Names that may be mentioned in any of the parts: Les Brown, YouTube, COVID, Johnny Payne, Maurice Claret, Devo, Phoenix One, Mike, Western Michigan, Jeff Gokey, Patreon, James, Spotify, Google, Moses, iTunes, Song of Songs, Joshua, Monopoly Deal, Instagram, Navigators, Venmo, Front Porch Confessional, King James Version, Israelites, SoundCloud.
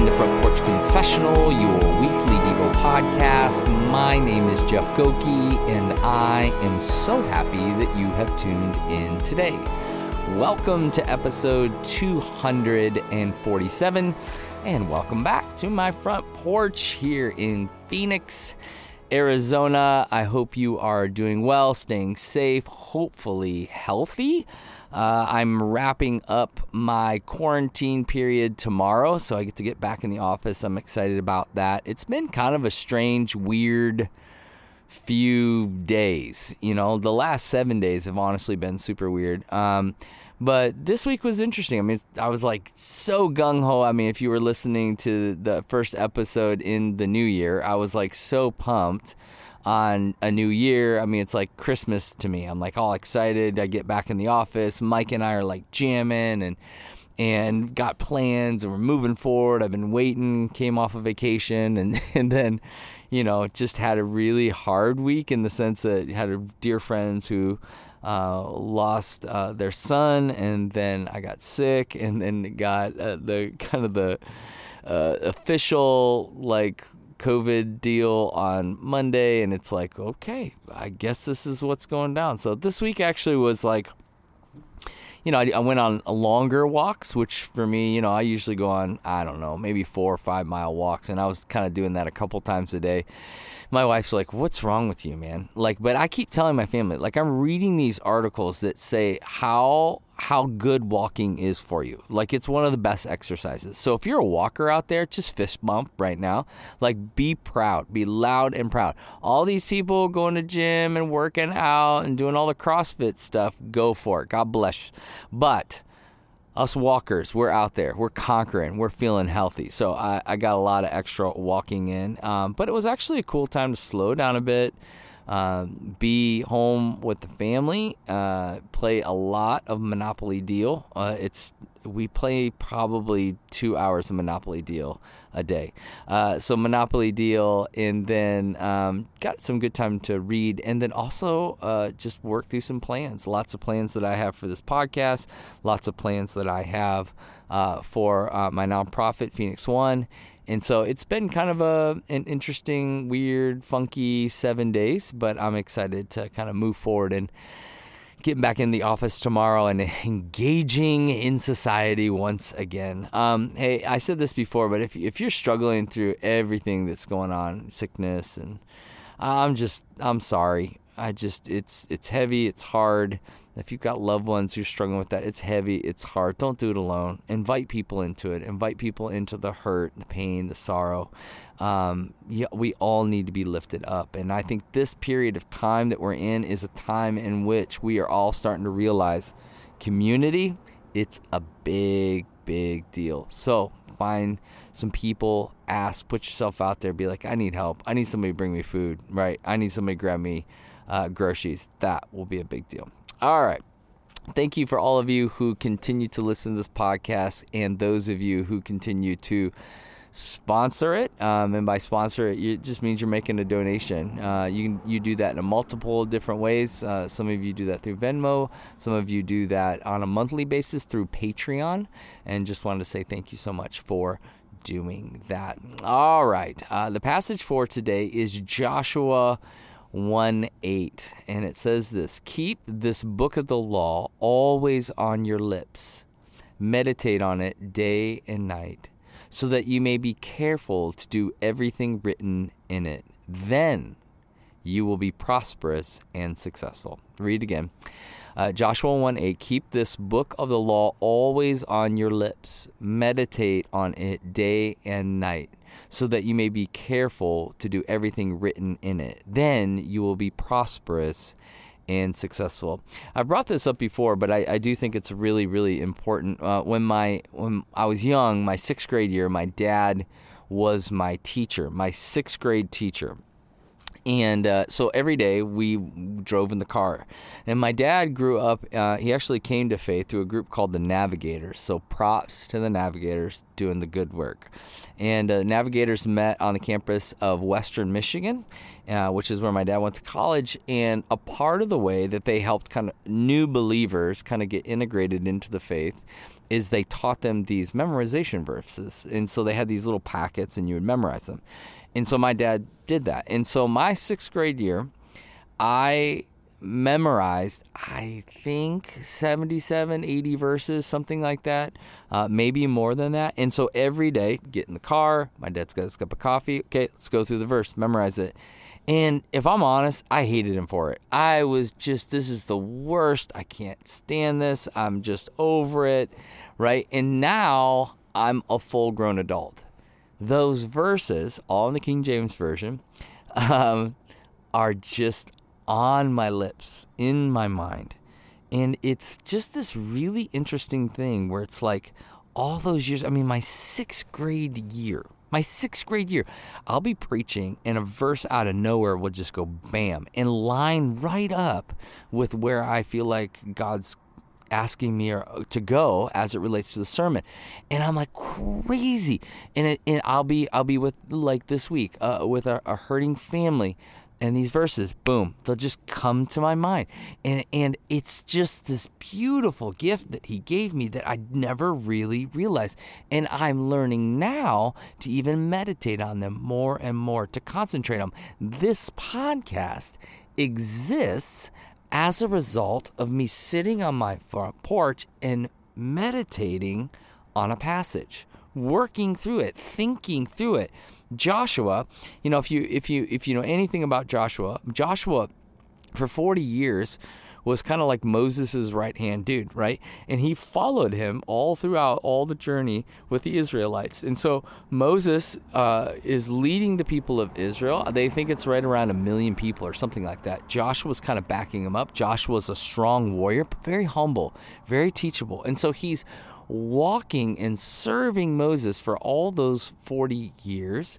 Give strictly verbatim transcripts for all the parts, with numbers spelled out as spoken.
listening to Front Porch Confessional, your weekly Devo podcast. My name is Jeff Gokey, and I am so happy that you have tuned in today. Welcome to episode two forty-seven, and welcome back to my front porch here in Phoenix, Arizona. I hope you are doing well, staying safe, hopefully healthy. Uh, I'm wrapping up my quarantine period tomorrow, so I get to get back in the office. I'm excited about that. It's been kind of a strange, weird few days. You know, the last seven days have honestly been super weird. Um, but this week was interesting. I mean, I was like so gung-ho. I mean, if you were listening to the first episode in the new year, I was like so pumped on a new year. I mean, it's like Christmas to me. I'm like all excited. I get back in the office. Mike and I are like jamming and and got plans and we're moving forward. I've been waiting, came off of vacation and, and then, you know, just had a really hard week in the sense that I had dear friends who uh, lost uh, their son, and then I got sick, and then got uh, the kind of the uh, official like COVID deal on Monday, and it's like, okay, I guess this is what's going down. So this week actually was like, you know, I, I went on longer walks, which for me, you know, I usually go on, I don't know, maybe four or five mile walks, and I was kind of doing that a couple times a day. My wife's like, what's wrong with you, man? Like, but I keep telling my family, like, I'm reading these articles that say how how good walking is for you. Like, it's one of the best exercises. So if you're a walker out there, just fist bump right now. Like, be proud. Be loud and proud. All these people going to gym and working out and doing all the CrossFit stuff, go for it. God bless you. But us walkers, we're out there. We're conquering. We're feeling healthy. So I, I got a lot of extra walking in. Um, but it was actually a cool time to slow down a bit. Uh, be home with the family, uh, play a lot of Monopoly Deal. Uh, it's we play probably two hours of Monopoly Deal a day. Uh, so Monopoly Deal, and then um, got some good time to read, and then also uh, just work through some plans. Lots of plans that I have for this podcast, lots of plans that I have uh, for uh, my nonprofit, Phoenix One. And so it's been kind of a an interesting, weird, funky seven days, but I'm excited to kind of move forward and getting back in the office tomorrow and engaging in society once again. Um, hey, I said this before, but if if you're struggling through everything that's going on, sickness, and I'm just, I'm sorry. I just, it's it's heavy, it's hard. If you've got loved ones who are struggling with that, it's heavy, it's hard. Don't do it alone. Invite people into it. Invite people into the hurt, the pain, the sorrow. Um, yeah, we all need to be lifted up. And I think this period of time that we're in is a time in which we are all starting to realize community, it's a big, big deal. So find some people, ask, put yourself out there, be like, I need help. I need somebody to bring me food, right? I need somebody to grab me uh, groceries. That will be a big deal. All right. Thank you for all of you who continue to listen to this podcast and those of you who continue to sponsor it. Um, and by sponsor it, it just means you're making a donation. Uh, you can, you do that in multiple different ways. Uh, some of you do that through Venmo. Some of you do that on a monthly basis through Patreon. And just wanted to say thank you so much for doing that. All right. Uh, the passage for today is Joshua one eight, and it says this: keep this book of the law always on your lips. Meditate on it day and night, so that you may be careful to do everything written in it. Then you will be prosperous and successful. Read again. Uh, Joshua one eight, keep this book of the law always on your lips. Meditate on it day and night, so that you may be careful to do everything written in it. Then you will be prosperous and successful. I brought this up before, but I, I do think it's really, really important. Uh, when my when I was young, my sixth grade year, my dad was my teacher, my sixth grade teacher. And uh, so every day we drove in the car. And my dad grew up, uh, he actually came to faith through a group called the Navigators. So props to the Navigators doing the good work. And uh, Navigators met on the campus of Western Michigan, uh, which is where my dad went to college. And a part of the way that they helped kind of new believers kind of get integrated into the faith is they taught them these memorization verses. And so they had these little packets and you would memorize them. And so my dad did that. And so my sixth grade year, I memorized, I think, seventy-seven, eighty verses, something like that, uh, maybe more than that. And so every day, get in the car, my dad's got his cup of coffee. Okay, let's go through the verse, memorize it. And if I'm honest, I hated him for it. I was just, this is the worst. I can't stand this. I'm just over it, right? And now I'm a full-grown adult. Those verses, all in the King James Version, um, are just on my lips, in my mind. And it's just this really interesting thing where it's like all those years, I mean, my sixth grade year, my sixth grade year, I'll be preaching and a verse out of nowhere will just go bam and line right up with where I feel like God's asking me to go as it relates to the sermon. And I'm like crazy. And, it, and I'll be I'll be with, like this week, uh, with a, a hurting family, and these verses, boom, they'll just come to my mind. And, and it's just this beautiful gift that he gave me that I never really realized. And I'm learning now to even meditate on them more and more, to concentrate on them. This podcast exists as a result of me sitting on my front porch and meditating on a passage, working through it, thinking through it. Joshua, you know, if you if you if you know anything about Joshua, Joshua for forty years was kind of like Moses' right-hand dude, right? And he followed him all throughout all the journey with the Israelites. And so Moses uh, is leading the people of Israel. They think it's right around a million people or something like that. Joshua's kind of backing him up. Joshua's a strong warrior, but very humble, very teachable. And so he's walking and serving Moses for all those forty years.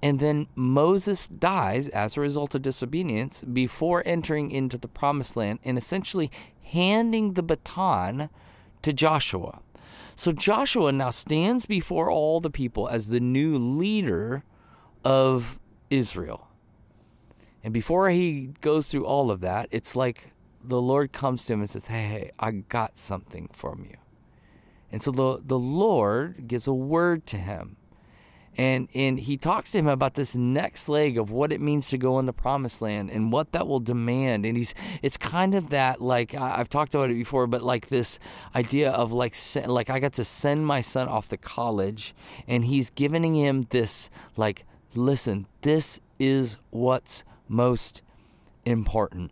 And then Moses dies as a result of disobedience before entering into the promised land and essentially handing the baton to Joshua. So Joshua now stands before all the people as the new leader of Israel. And before he goes through all of that, it's like the Lord comes to him and says, hey, hey, I got something from you. And so the, the Lord gives a word to him. And and he talks to him about this next leg of what it means to go in the promised land and what that will demand. And he's it's kind of that, like, I've talked about it before, but like this idea of like, like I got to send my son off to college, and he's giving him this, like, listen, this is what's most important.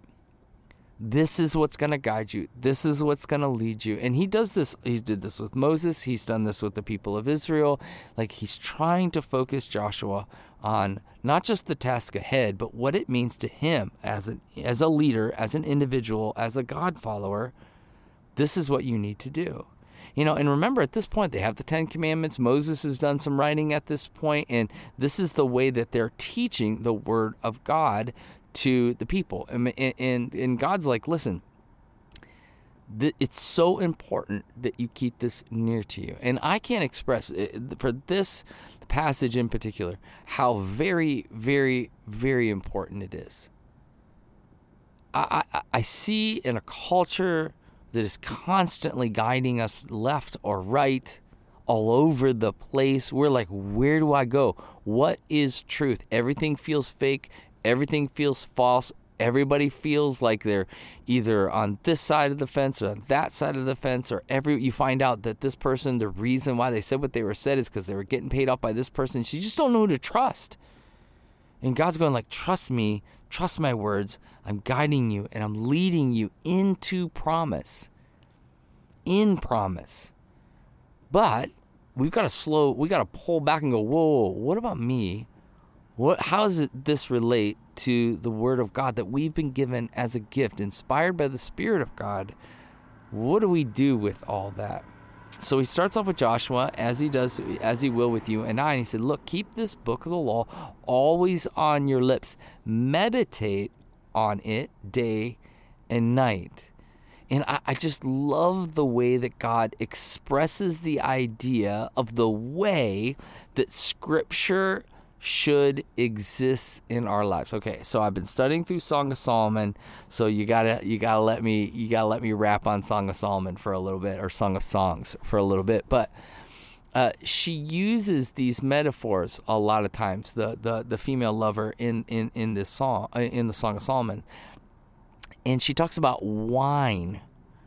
This is what's going to guide you. This is what's going to lead you. And he does this. He did this with Moses. He's done this with the people of Israel. Like, he's trying to focus Joshua on not just the task ahead, but what it means to him as a, as a leader, as an individual, as a God follower. This is what you need to do. You know, and remember, at this point, they have the Ten Commandments. Moses has done some writing at this point, and this is the way that they're teaching the Word of God to the people. And, and, and God's like, listen, th- it's so important that you keep this near to you. And I can't express, it, for this passage in particular, how very, very, very important it is. I, I, I see in a culture that is constantly guiding us left or right, all over the place. We're like, where do I go? What is truth? Everything feels fake. Everything feels false. Everybody feels like they're either on this side of the fence or on that side of the fence. Or every you find out that this person, the reason why they said what they were said is because they were getting paid off by this person. So you just don't know who to trust. And God's going like, trust me, trust my words. I'm guiding you and I'm leading you into promise. In promise. But we've got to slow, we got to pull back and go, whoa, whoa, what about me? What, how does it, this relate to the Word of God that we've been given as a gift, inspired by the Spirit of God? What do we do with all that? So he starts off with Joshua, as he does, as he will with you and I. And he said, look, keep this book of the law always on your lips. Meditate on it day and night. And I, I just love the way that God expresses the idea of the way that Scripture should exist in our lives. Okay, so I've been studying through Song of Solomon, so you gotta you gotta let me you gotta let me rap on Song of Solomon for a little bit, or Song of Songs for a little bit. But uh, she uses these metaphors a lot of times. The the, the female lover in, in, in this song in the Song of Solomon, and she talks about wine,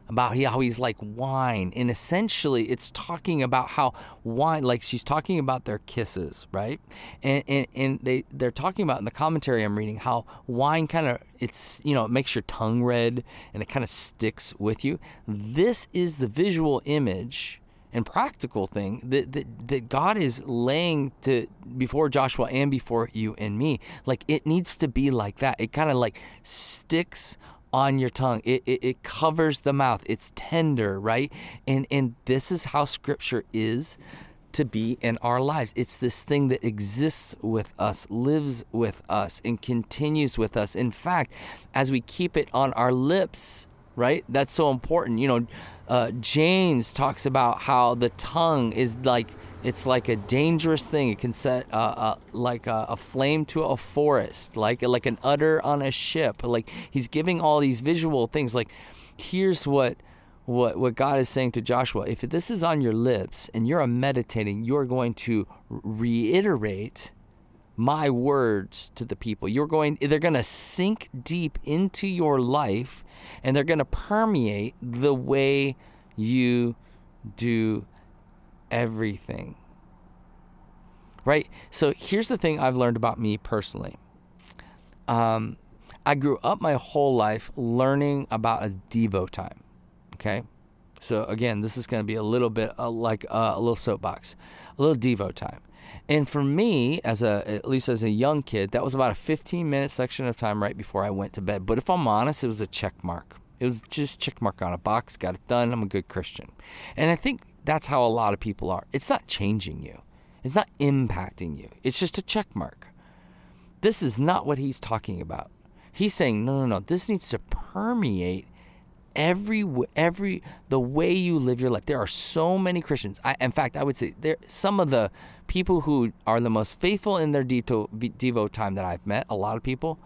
about how he's like wine, and essentially it's talking about how wine, like she's talking about their kisses, right? And and, and they, they're talking about in the commentary I'm reading how wine kind of, it's, you know, it makes your tongue red and it kind of sticks with you. This is the visual image and practical thing that, that that God is laying to before Joshua and before you and me. Like it needs to be like that. It kind of like sticks on your tongue. It, it it covers the mouth. It's tender, right? And and this is how Scripture is to be in our lives. It's this thing that exists with us, lives with us, and continues with us. In fact, as we keep it on our lips, right? That's so important. You know, uh, James talks about how the tongue is like, it's like a dangerous thing. It can set uh, uh, like a, a flame to a forest, like like an udder on a ship. Like he's giving all these visual things. Like here's what what what God is saying to Joshua: if this is on your lips and you're meditating, you're going to reiterate my words to the people. You're going, they're going to sink deep into your life, and they're going to permeate the way you do everything, right? So here's the thing I've learned about me personally. Um, I grew up my whole life learning about a Devo time, okay? So again, this is going to be a little bit uh, like uh, a little soapbox, a little Devo time. And for me, as a at least as a young kid, that was about a fifteen-minute section of time right before I went to bed. But if I'm honest, it was a check mark. It was just check mark on a box, got it done, I'm a good Christian. And I think that's how a lot of people are. It's not changing you. It's not impacting you. It's just a check mark. This is not what he's talking about. He's saying, no, no, no. This needs to permeate every every the way you live your life. There are so many Christians. I, in fact, I would say there some of the people who are the most faithful in their devo, devo time that I've met, a lot of people,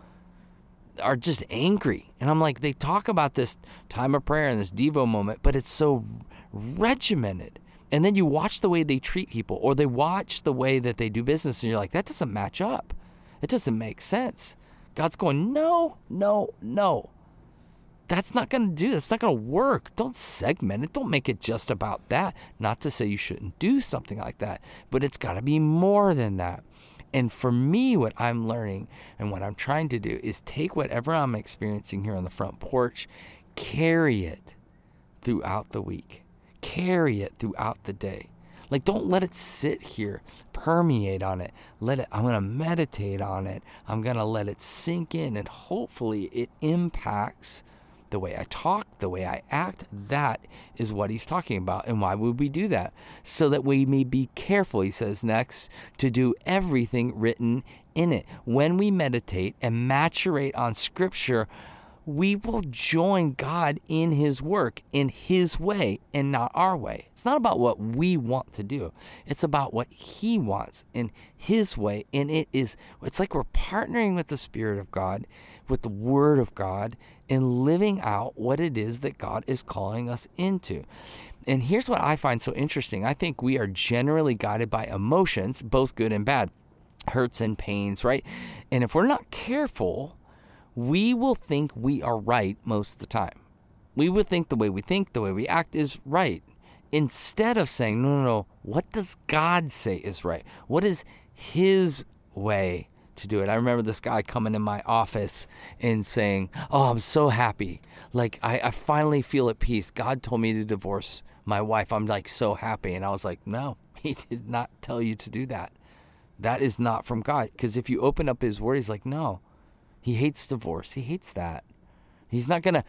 are just angry. And I'm like, they talk about this time of prayer and this Devo moment, but it's so regimented. And then you watch the way they treat people, or they watch the way that they do business, and you're like, that doesn't match up. It doesn't make sense. God's going, no, no, no. That's not going to do this. It's not going to work. Don't segment it. Don't make it just about that. Not to say you shouldn't do something like that, but it's got to be more than that. And for me, what I'm learning and what I'm trying to do is take whatever I'm experiencing here on the front porch, carry it throughout the week, carry it throughout the day. Like, don't let it sit here, permeate on it. Let it, I'm going to meditate on it. I'm going to let it sink in, and hopefully it impacts the way I talk, the way I act. That is what he's talking about. And why would we do that? So that we may be careful, he says next, to do everything written in it. When we meditate and maturate on Scripture, we will join God in his work, in his way, and not our way. It's not about what we want to do. It's about what he wants in his way. And it is, it's like we're partnering with the Spirit of God, with the Word of God, and living out what it is that God is calling us into. And here's what I find so interesting. I think we are generally guided by emotions, both good and bad, hurts and pains, right? And if we're not careful, we will think we are right most of the time. We would think the way we think, the way we act is right, instead of saying, no, no, no, what does God say is right? What is his way to do it? I remember this guy coming in my office and saying, oh, I'm so happy. Like, I, I finally feel at peace. God told me to divorce my wife. I'm, like, so happy. And I was like, no, he did not tell you to do that. That is not from God. Because if you open up his word, he's like, no, he hates divorce. He hates that. He's not going to,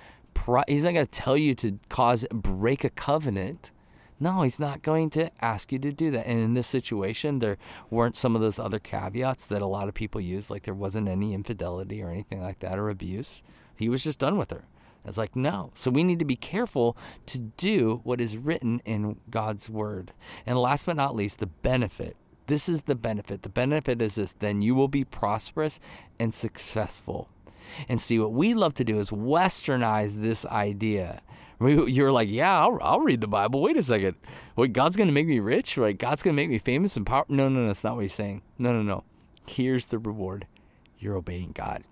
he's not going to tell you to cause, break a covenant No, he's not going to ask you to do that. And in this situation, there weren't some of those other caveats that a lot of people use, like there wasn't any infidelity or anything like that or abuse. He was just done with her. It's like, no. So we need to be careful to do what is written in God's word. And last but not least, the benefit. This is the benefit. The benefit is this: then you will be prosperous and successful. And see, what we love to do is westernize this idea. You're like, yeah, I'll, I'll read the Bible. Wait a second. Wait, God's going to make me rich? Right? God's going to make me famous and powerful? No, no, no. That's not what he's saying. No, no, no. Here's the reward. You're obeying God.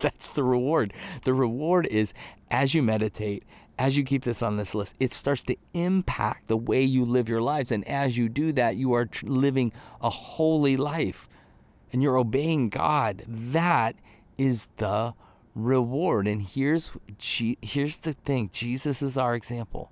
That's the reward. The reward is, as you meditate, as you keep this on this list, it starts to impact the way you live your lives. And as you do that, you are tr- living a holy life and you're obeying God. That is the reward. And here's here's the thing. Jesus is our example.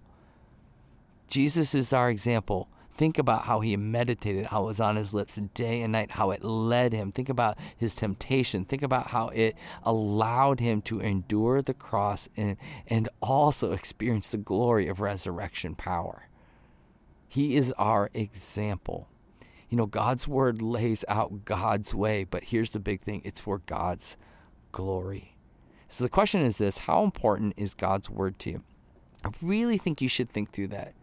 Jesus is our example. Think about how he meditated, how it was on his lips day and night, how it led him. Think about his temptation. Think about how it allowed him to endure the cross and, and also experience the glory of resurrection power. He is our example. You know, God's word lays out God's way, but here's the big thing. It's for God's glory. So the question is this: how important is God's word to you? I really think you should think through that.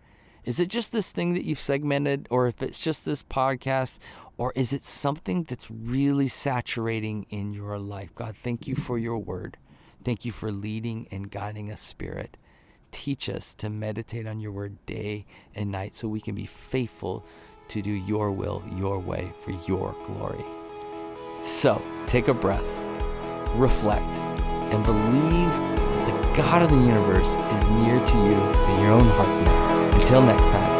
Is it just this thing that you've segmented, or if it's just this podcast, or is it something that's really saturating in your life? God, thank you for your word. Thank you for leading and guiding us, Spirit. Teach us to meditate on your word day and night so we can be faithful to do your will, your way, for your glory. So take a breath, reflect, and believe that the God of the universe is near to you than your own heartbeat. Until next time.